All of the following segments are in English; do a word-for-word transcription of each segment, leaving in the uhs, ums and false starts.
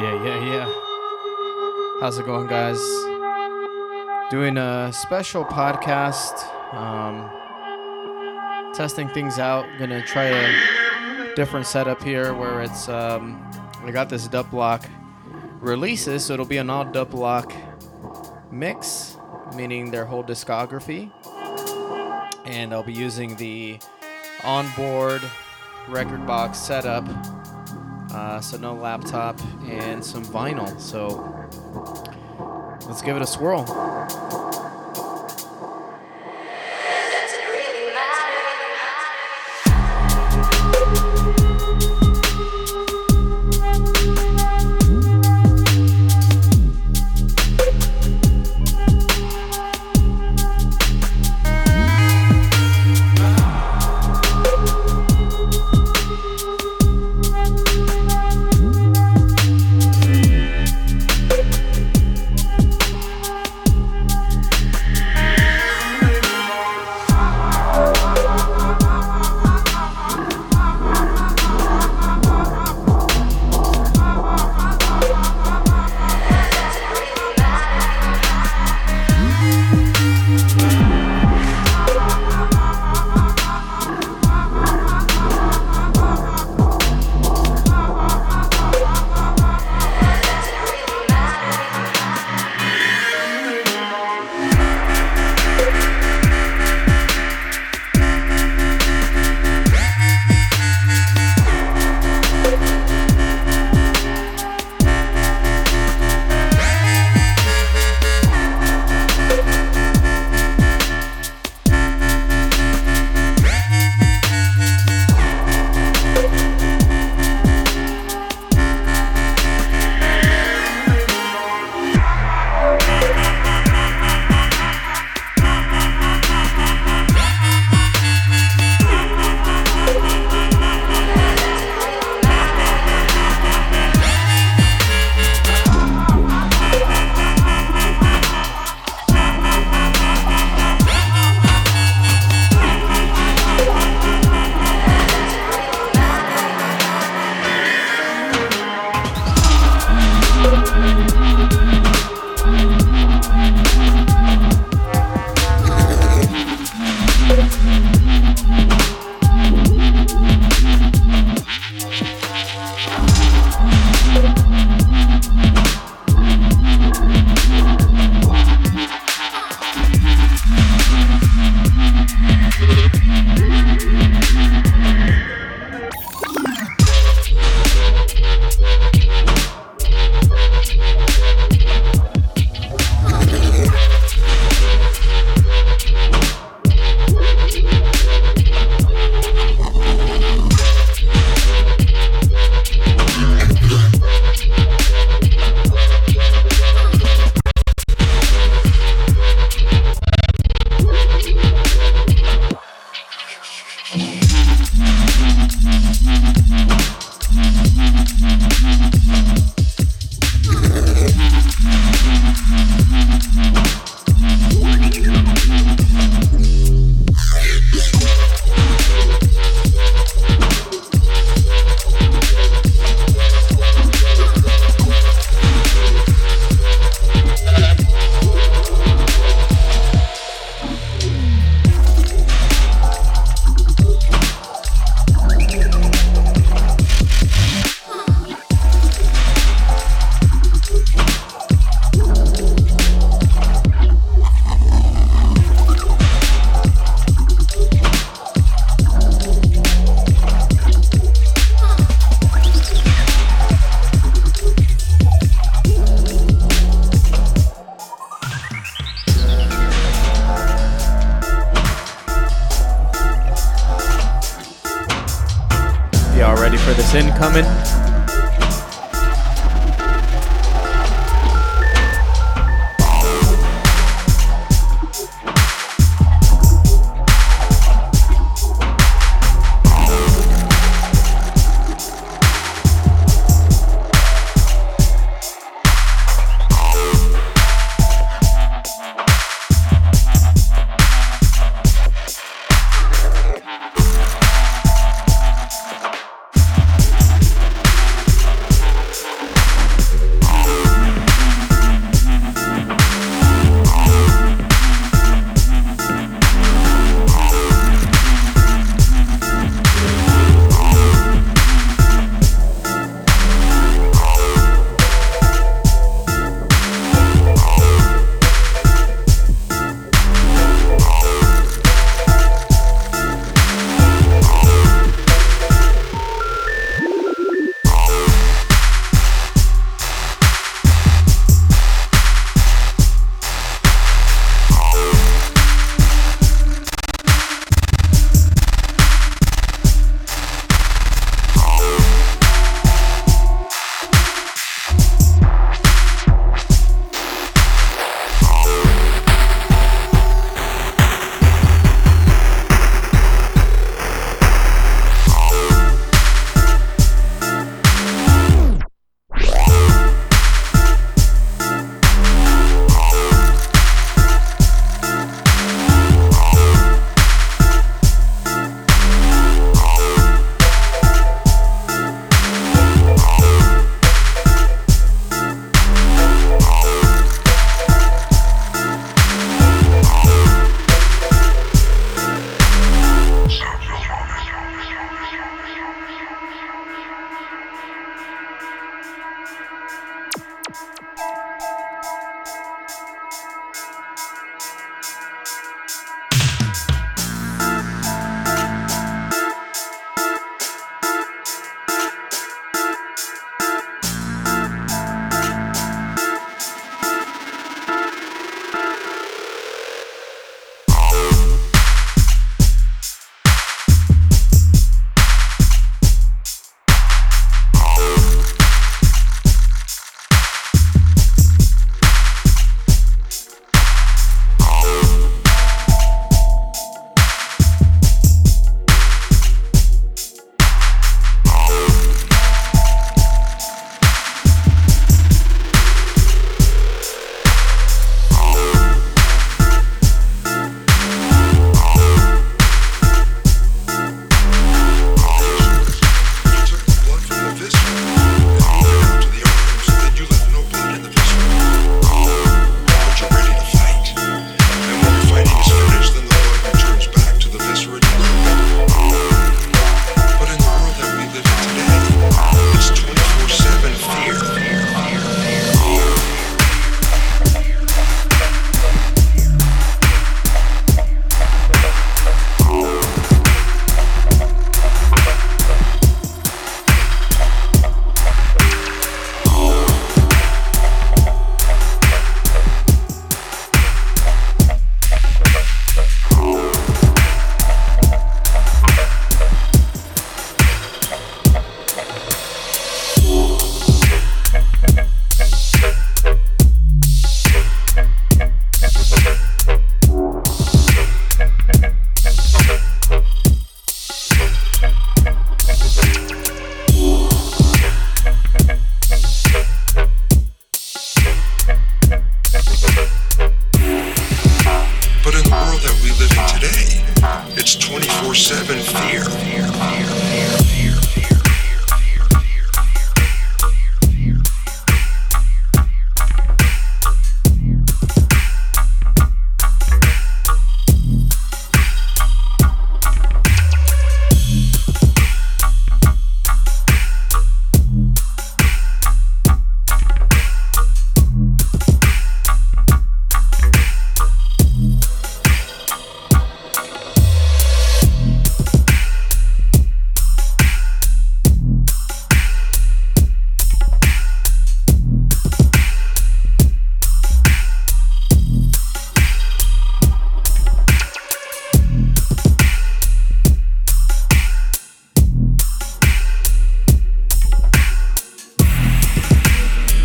Yeah, yeah, yeah. How's it going, guys? Doing a special podcast. Um, testing things out. Gonna try a different setup here where it's... Um, I got this Duploc releases, so it'll be an all Duploc mix, meaning their whole discography. And I'll be using the onboard Rekordbox setup. Uh, so no laptop and some vinyl. So let's give it a swirl.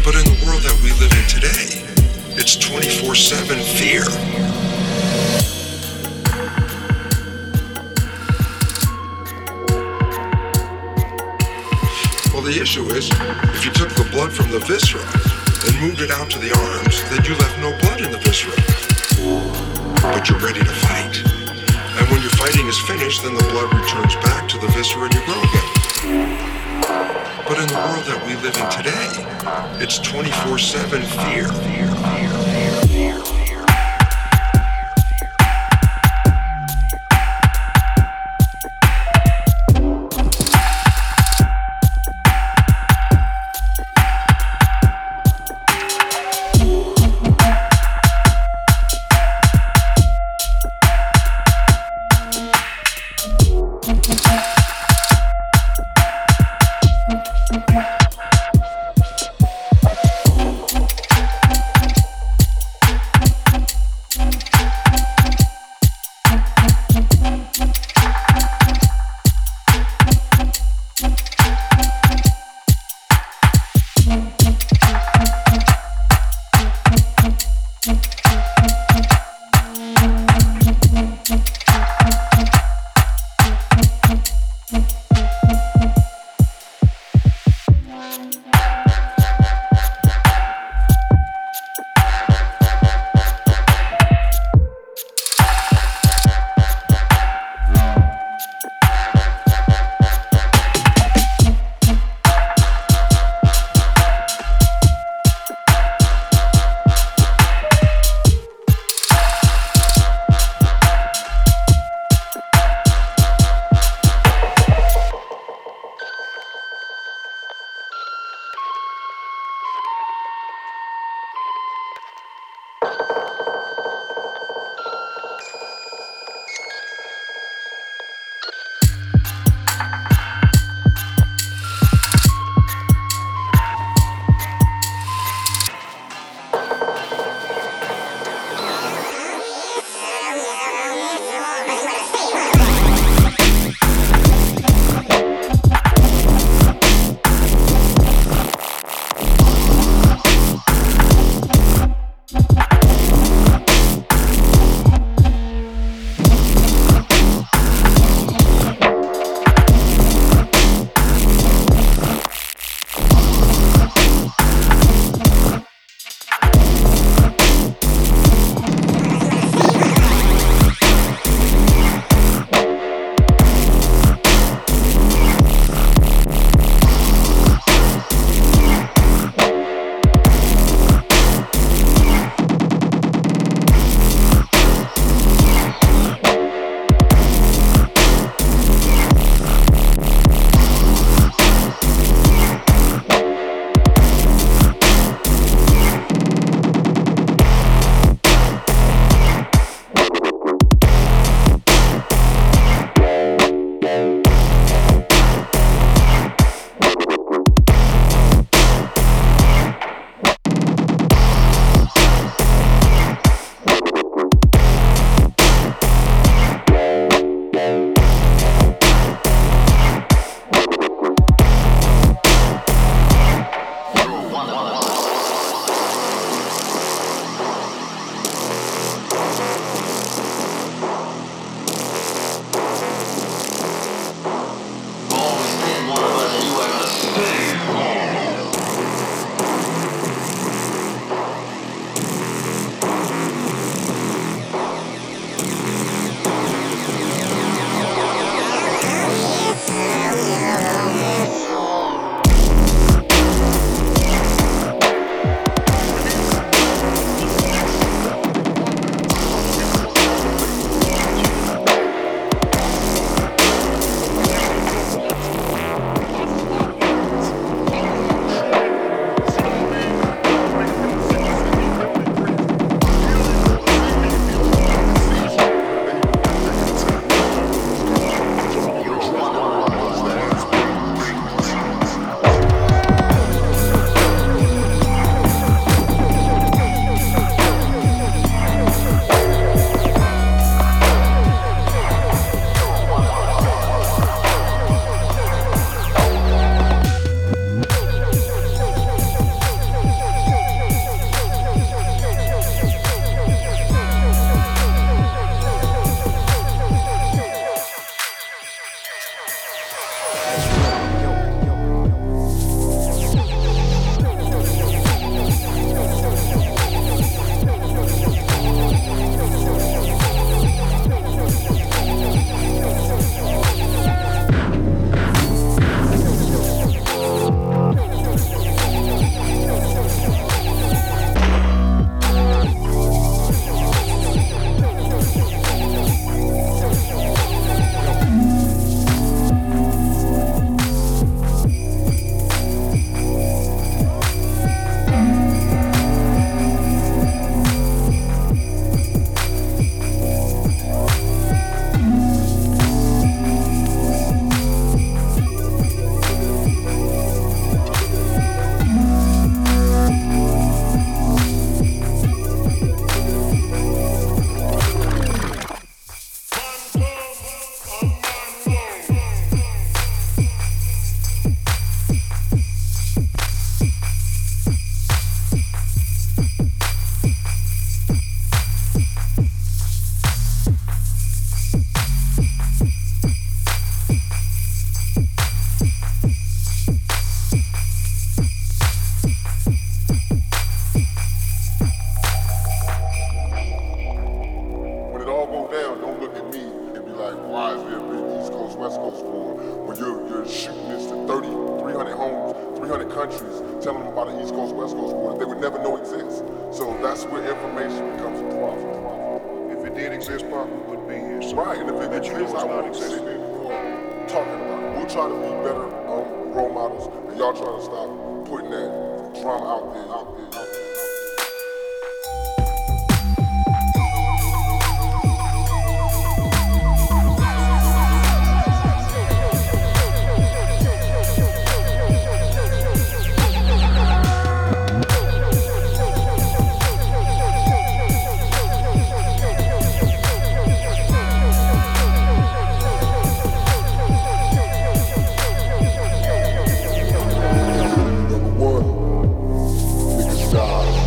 But in the world that we live in today, it's twenty-four seven fear. Well, the issue is, if you took the blood from the viscera and moved it out to the arms, then you left no blood in the viscera. But you're ready to fight. And when your fighting is finished, then the blood returns back to the viscera and you grow again. But in the world that we live in today, it's twenty-four seven fear. fear, fear, fear, fear. the East Coast, West Coast border, they would never know exists. So that's where information becomes a problem. If it did exist, probably would be here. So right, and if it exists, I would exist. Talking about it. We'll try to be better um, role models, and y'all try to stop putting that drama out there, out there, out there. Stop.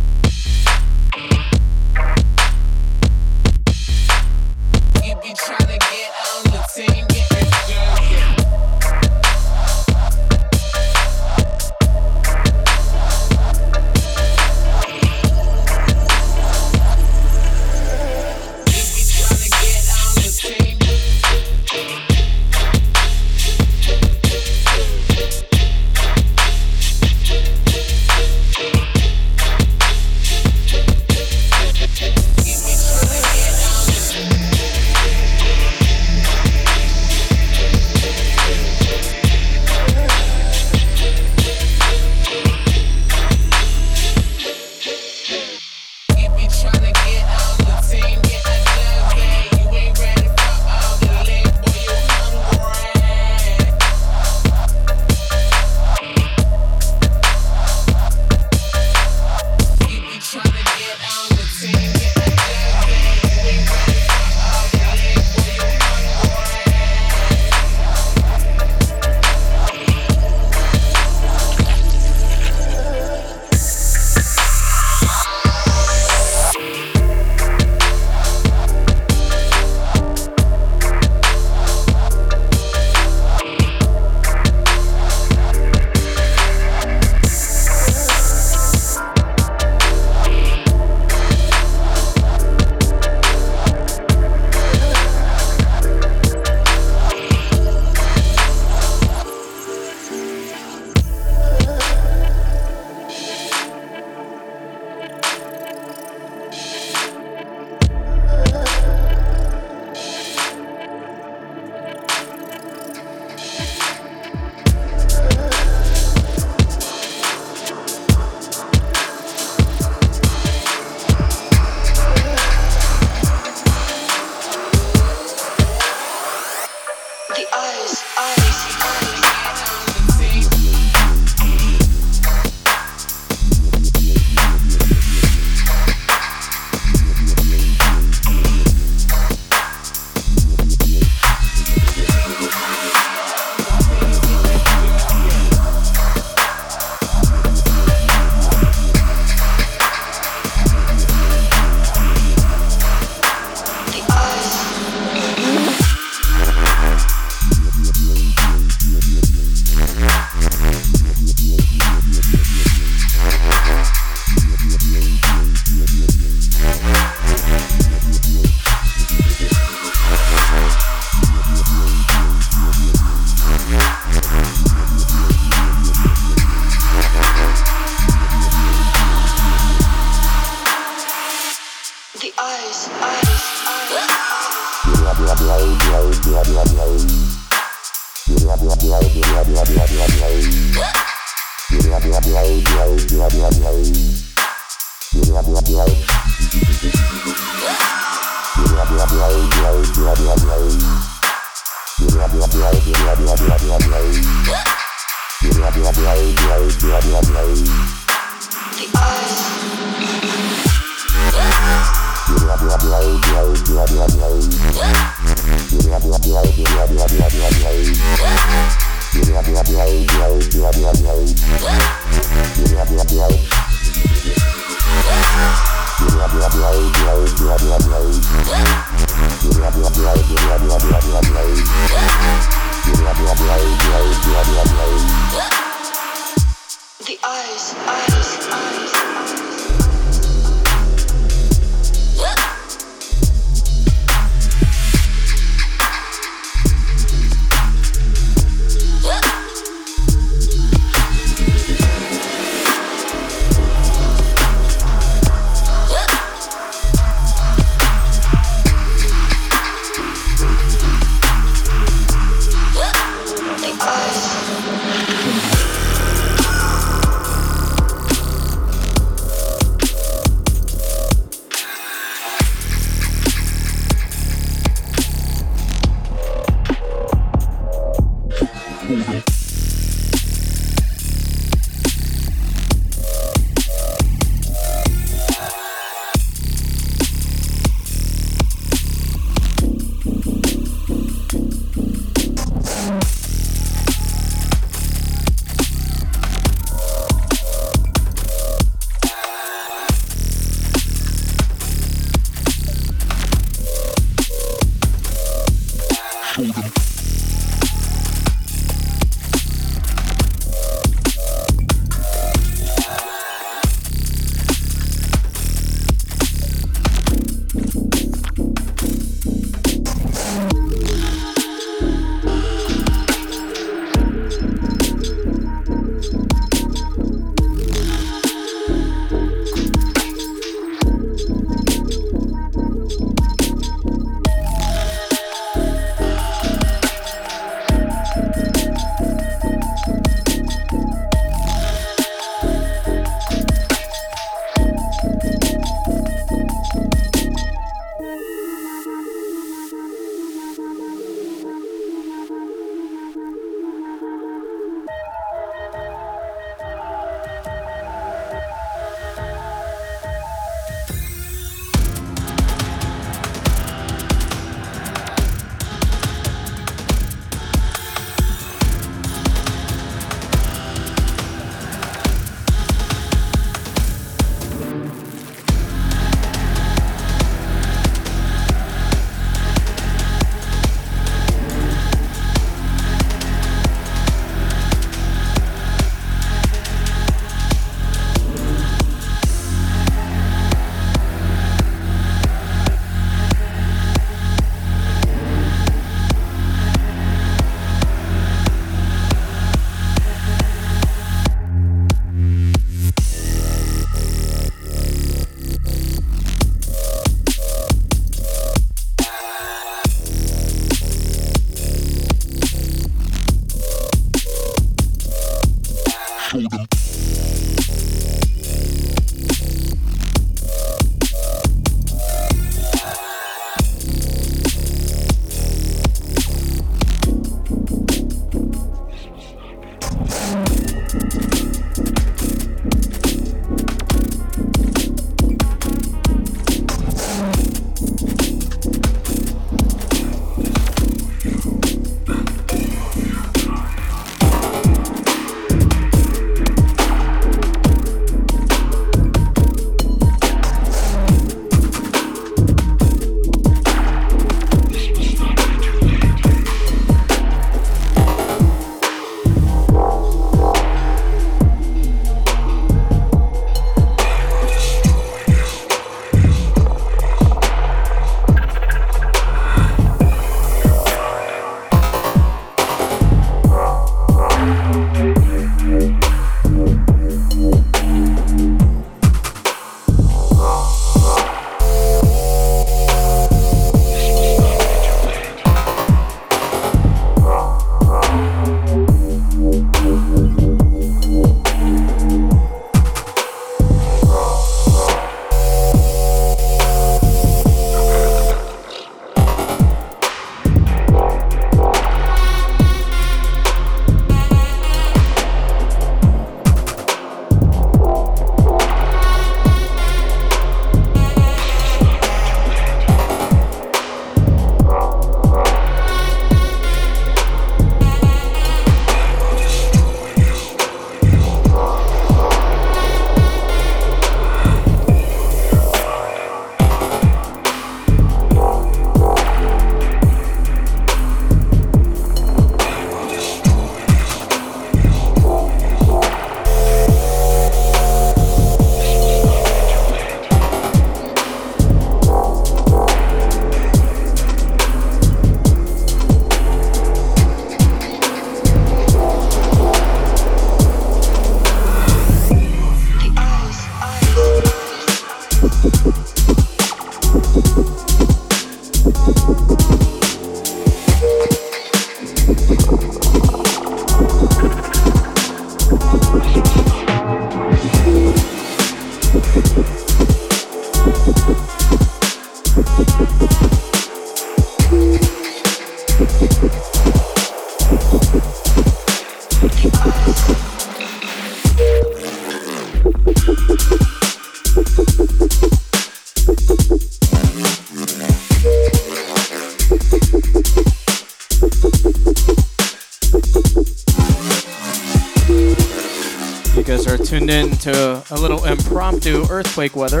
Tuned in to a little impromptu earthquake weather.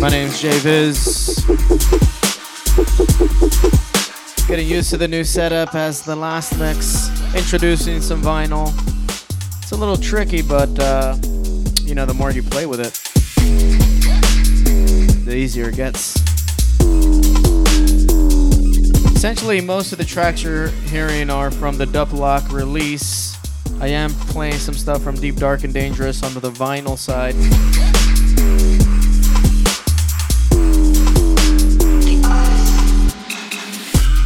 My name's JViz. Getting used to the new setup as the last mix, introducing some vinyl. It's a little tricky, but uh, you know, the more you play with it, the easier it gets. Essentially, most of the tracks you're hearing are from the Duploc release. I am playing some stuff from Deep Dark and Dangerous onto the vinyl side.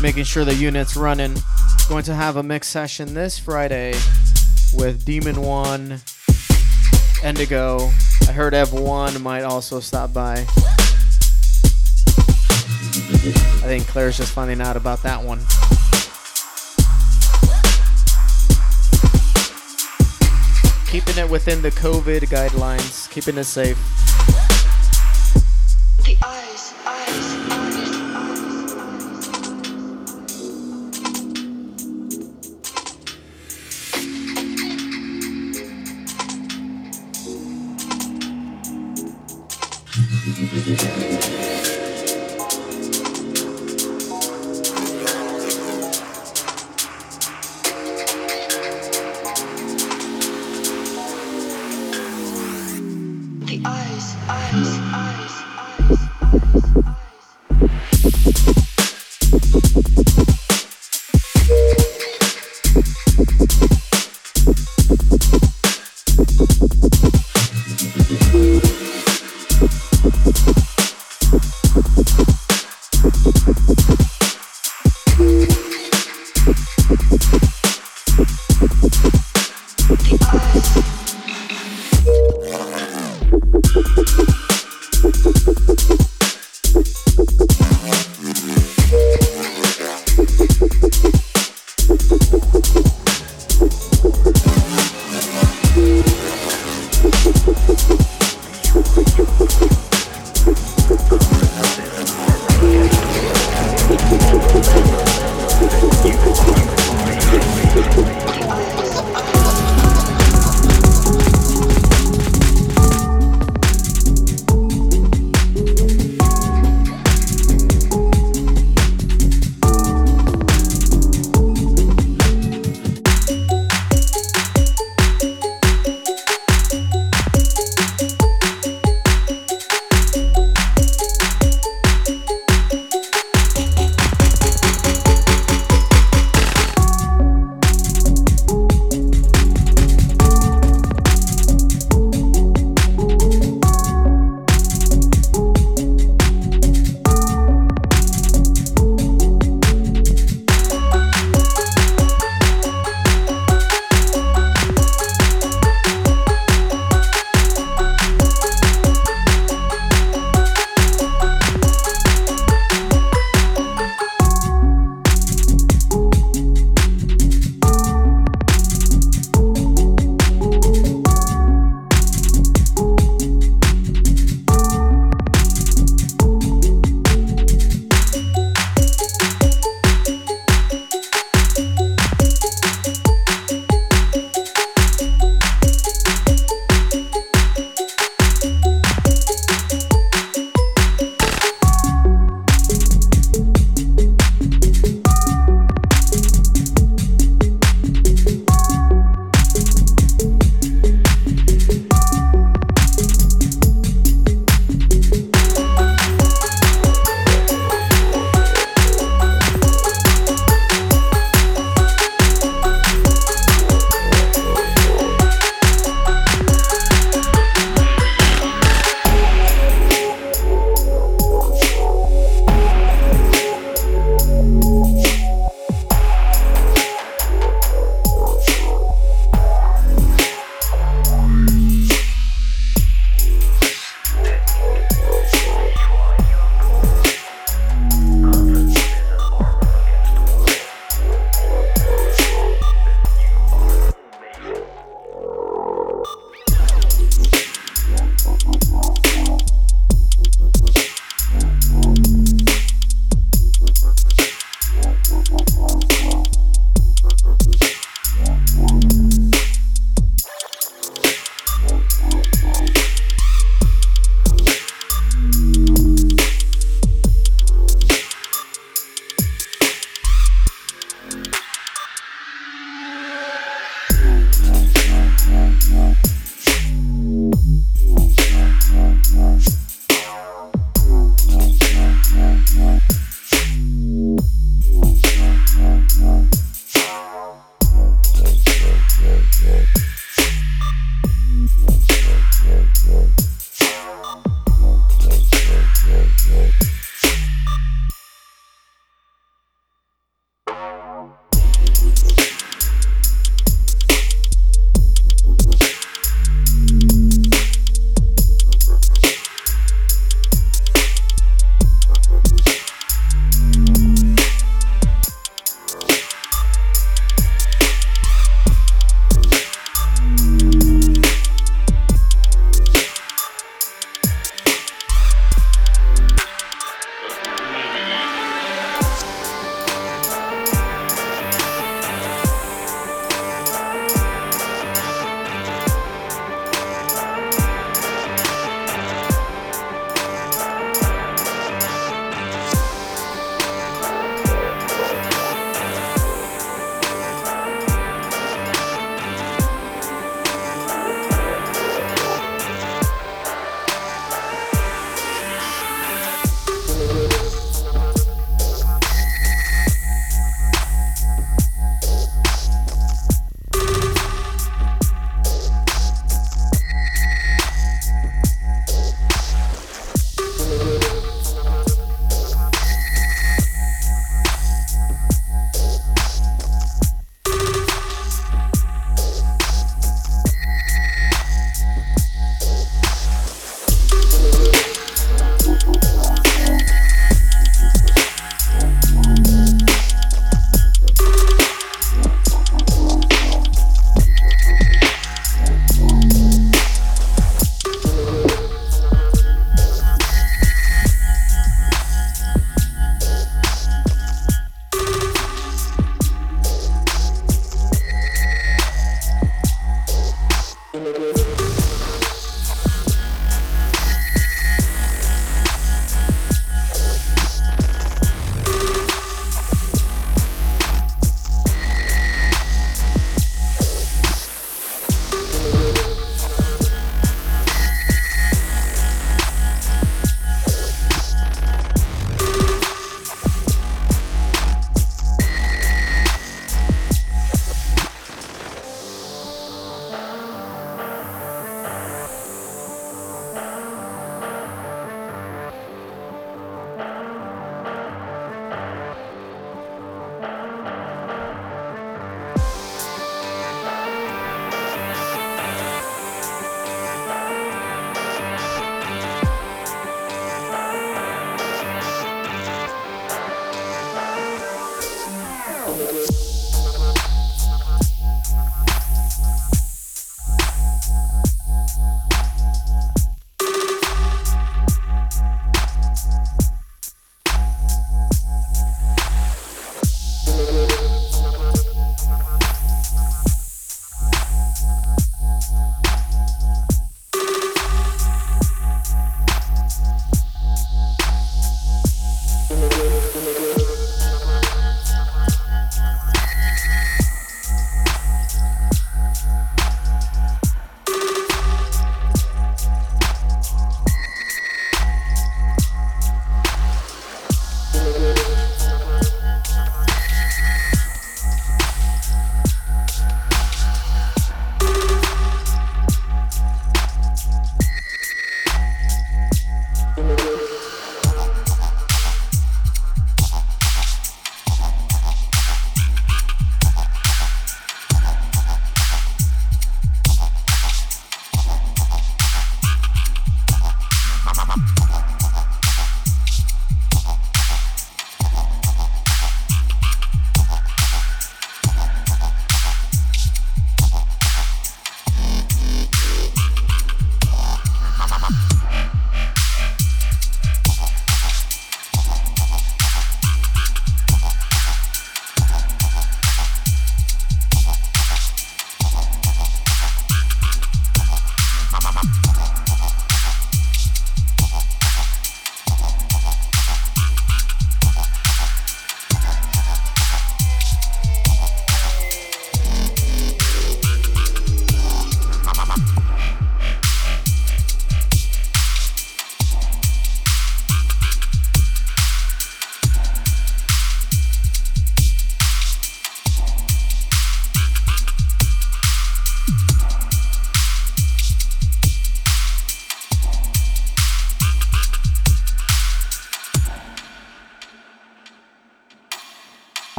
Making sure the unit's running. Going to have a mix session this Friday with Demon One, Indigo. I heard Ev one might also stop by. I think Claire's just finding out about that one. Keeping it within the COVID guidelines, keeping it safe. The eyes,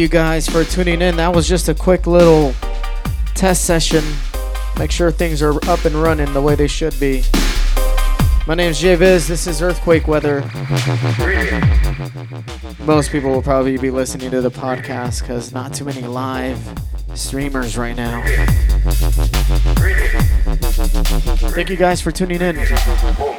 you guys for tuning in. That was just a quick little test session. Make sure things are up and running the way they should be. My name's JViz. This is Earthquake Weather. Most people will probably be listening to the podcast because not too many live streamers right now. Thank you guys for tuning in.